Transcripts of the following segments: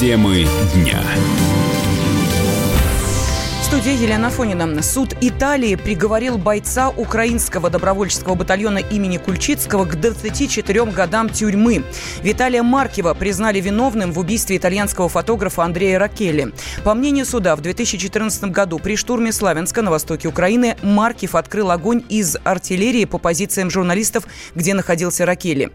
Темы дня. В студии Елена Афонина. Суд Италии приговорил бойца украинского добровольческого батальона имени Кульчицкого к 24 годам тюрьмы. Виталия Маркива признали виновным в убийстве итальянского фотографа Андреа Рокелли. По мнению суда, в 2014 году при штурме Славянска на востоке Украины Маркив открыл огонь из артиллерии по позициям журналистов, где находился Рокелли.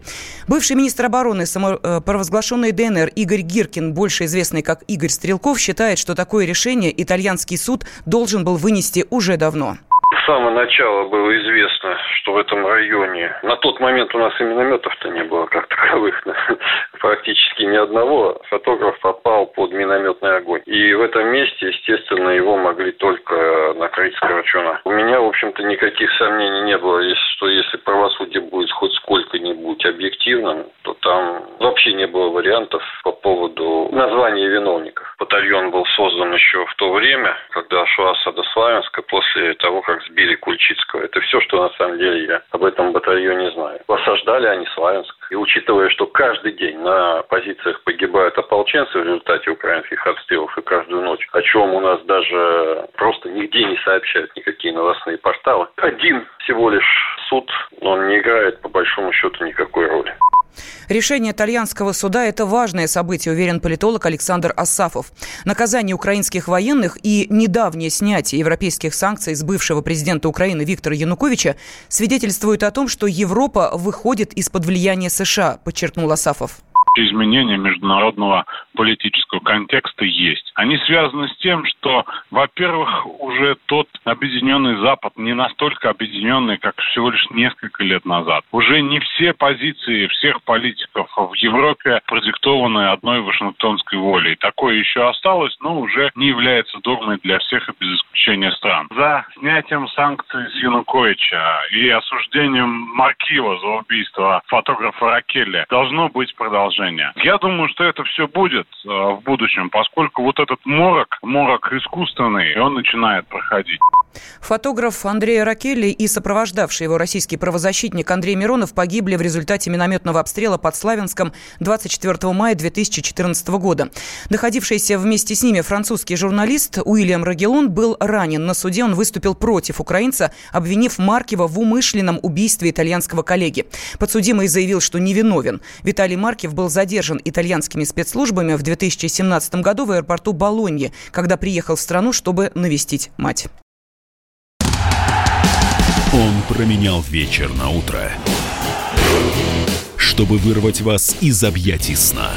Бывший министр обороны самопровозглашенной ДНР Игорь Гиркин, больше известный как Игорь Стрелков, считает, что такое решение итальянский суд должен был вынести уже давно. С самого начала было известно, что в этом районе... На тот момент у нас и минометов-то не было как таковых. Практически ни одного. Фотограф попал под минометный огонь. И в этом месте, естественно, его могли только накрыть с Карачуна. У меня, в общем-то, никаких сомнений не было, что если правосудие будет хоть сколько-нибудь объективным, то там вообще не было вариантов по поводу названия виновников. Батальон был создан еще в то время, когда шла осада Славянска после того, как сбили Кульчицкого. Это все, что на самом деле я об этом батальоне знаю. Осаждали они Славянск. И учитывая, что каждый день на позициях погибают ополченцы в результате украинских обстрелов и каждую ночь, о чем у нас даже просто нигде не сообщают никакие новостные порталы, один всего лишь суд, он не играет по большому счету никакой роли. Решение итальянского суда – это важное событие, уверен политолог Александр Асафов. Наказание украинских военных и недавнее снятие европейских санкций с бывшего президента Украины Виктора Януковича свидетельствуют о том, что Европа выходит из-под влияния США, подчеркнул Асафов. Изменения международного политического контекста есть. Они связаны с тем, что, во-первых, уже тот объединенный Запад не настолько объединенный, как всего лишь несколько лет назад. Уже не все позиции всех политиков в Европе продиктованы одной вашингтонской волей. Такое еще осталось, но уже не является догмой для всех и без исключения стран. За снятием санкций с Януковича и осуждением Маркива за убийство фотографа Рокелли должно быть продолжение. Я думаю, что это все будет в будущем, поскольку вот этот морок искусственный, он начинает проходить. Фотограф Андреа Рокелли и сопровождавший его российский правозащитник Андрей Миронов погибли в результате минометного обстрела под Славянском 24 мая 2014 года. Находившийся вместе с ними французский журналист Уильям Рагелун был ранен. На суде он выступил против украинца, обвинив Маркива в умышленном убийстве итальянского коллеги. Подсудимый заявил, что невиновен. Виталий Маркив был задержан итальянскими спецслужбами в 2017 году в аэропорту Болоньи, когда приехал в страну, чтобы навестить мать. Он променял вечер на утро, чтобы вырвать вас из объятий сна.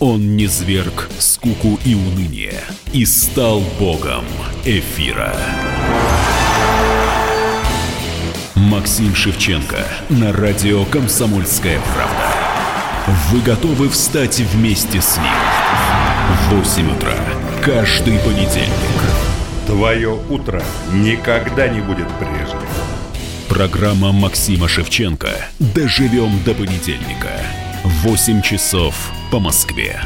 Он низверг скуку и уныние и стал богом эфира. Максим Шевченко на радио «Комсомольская правда». Вы готовы встать вместе с ним? В 8 утра. Каждый понедельник. Твое утро никогда не будет прежним. Программа Максима Шевченко «Доживем до понедельника». 8 часов по Москве.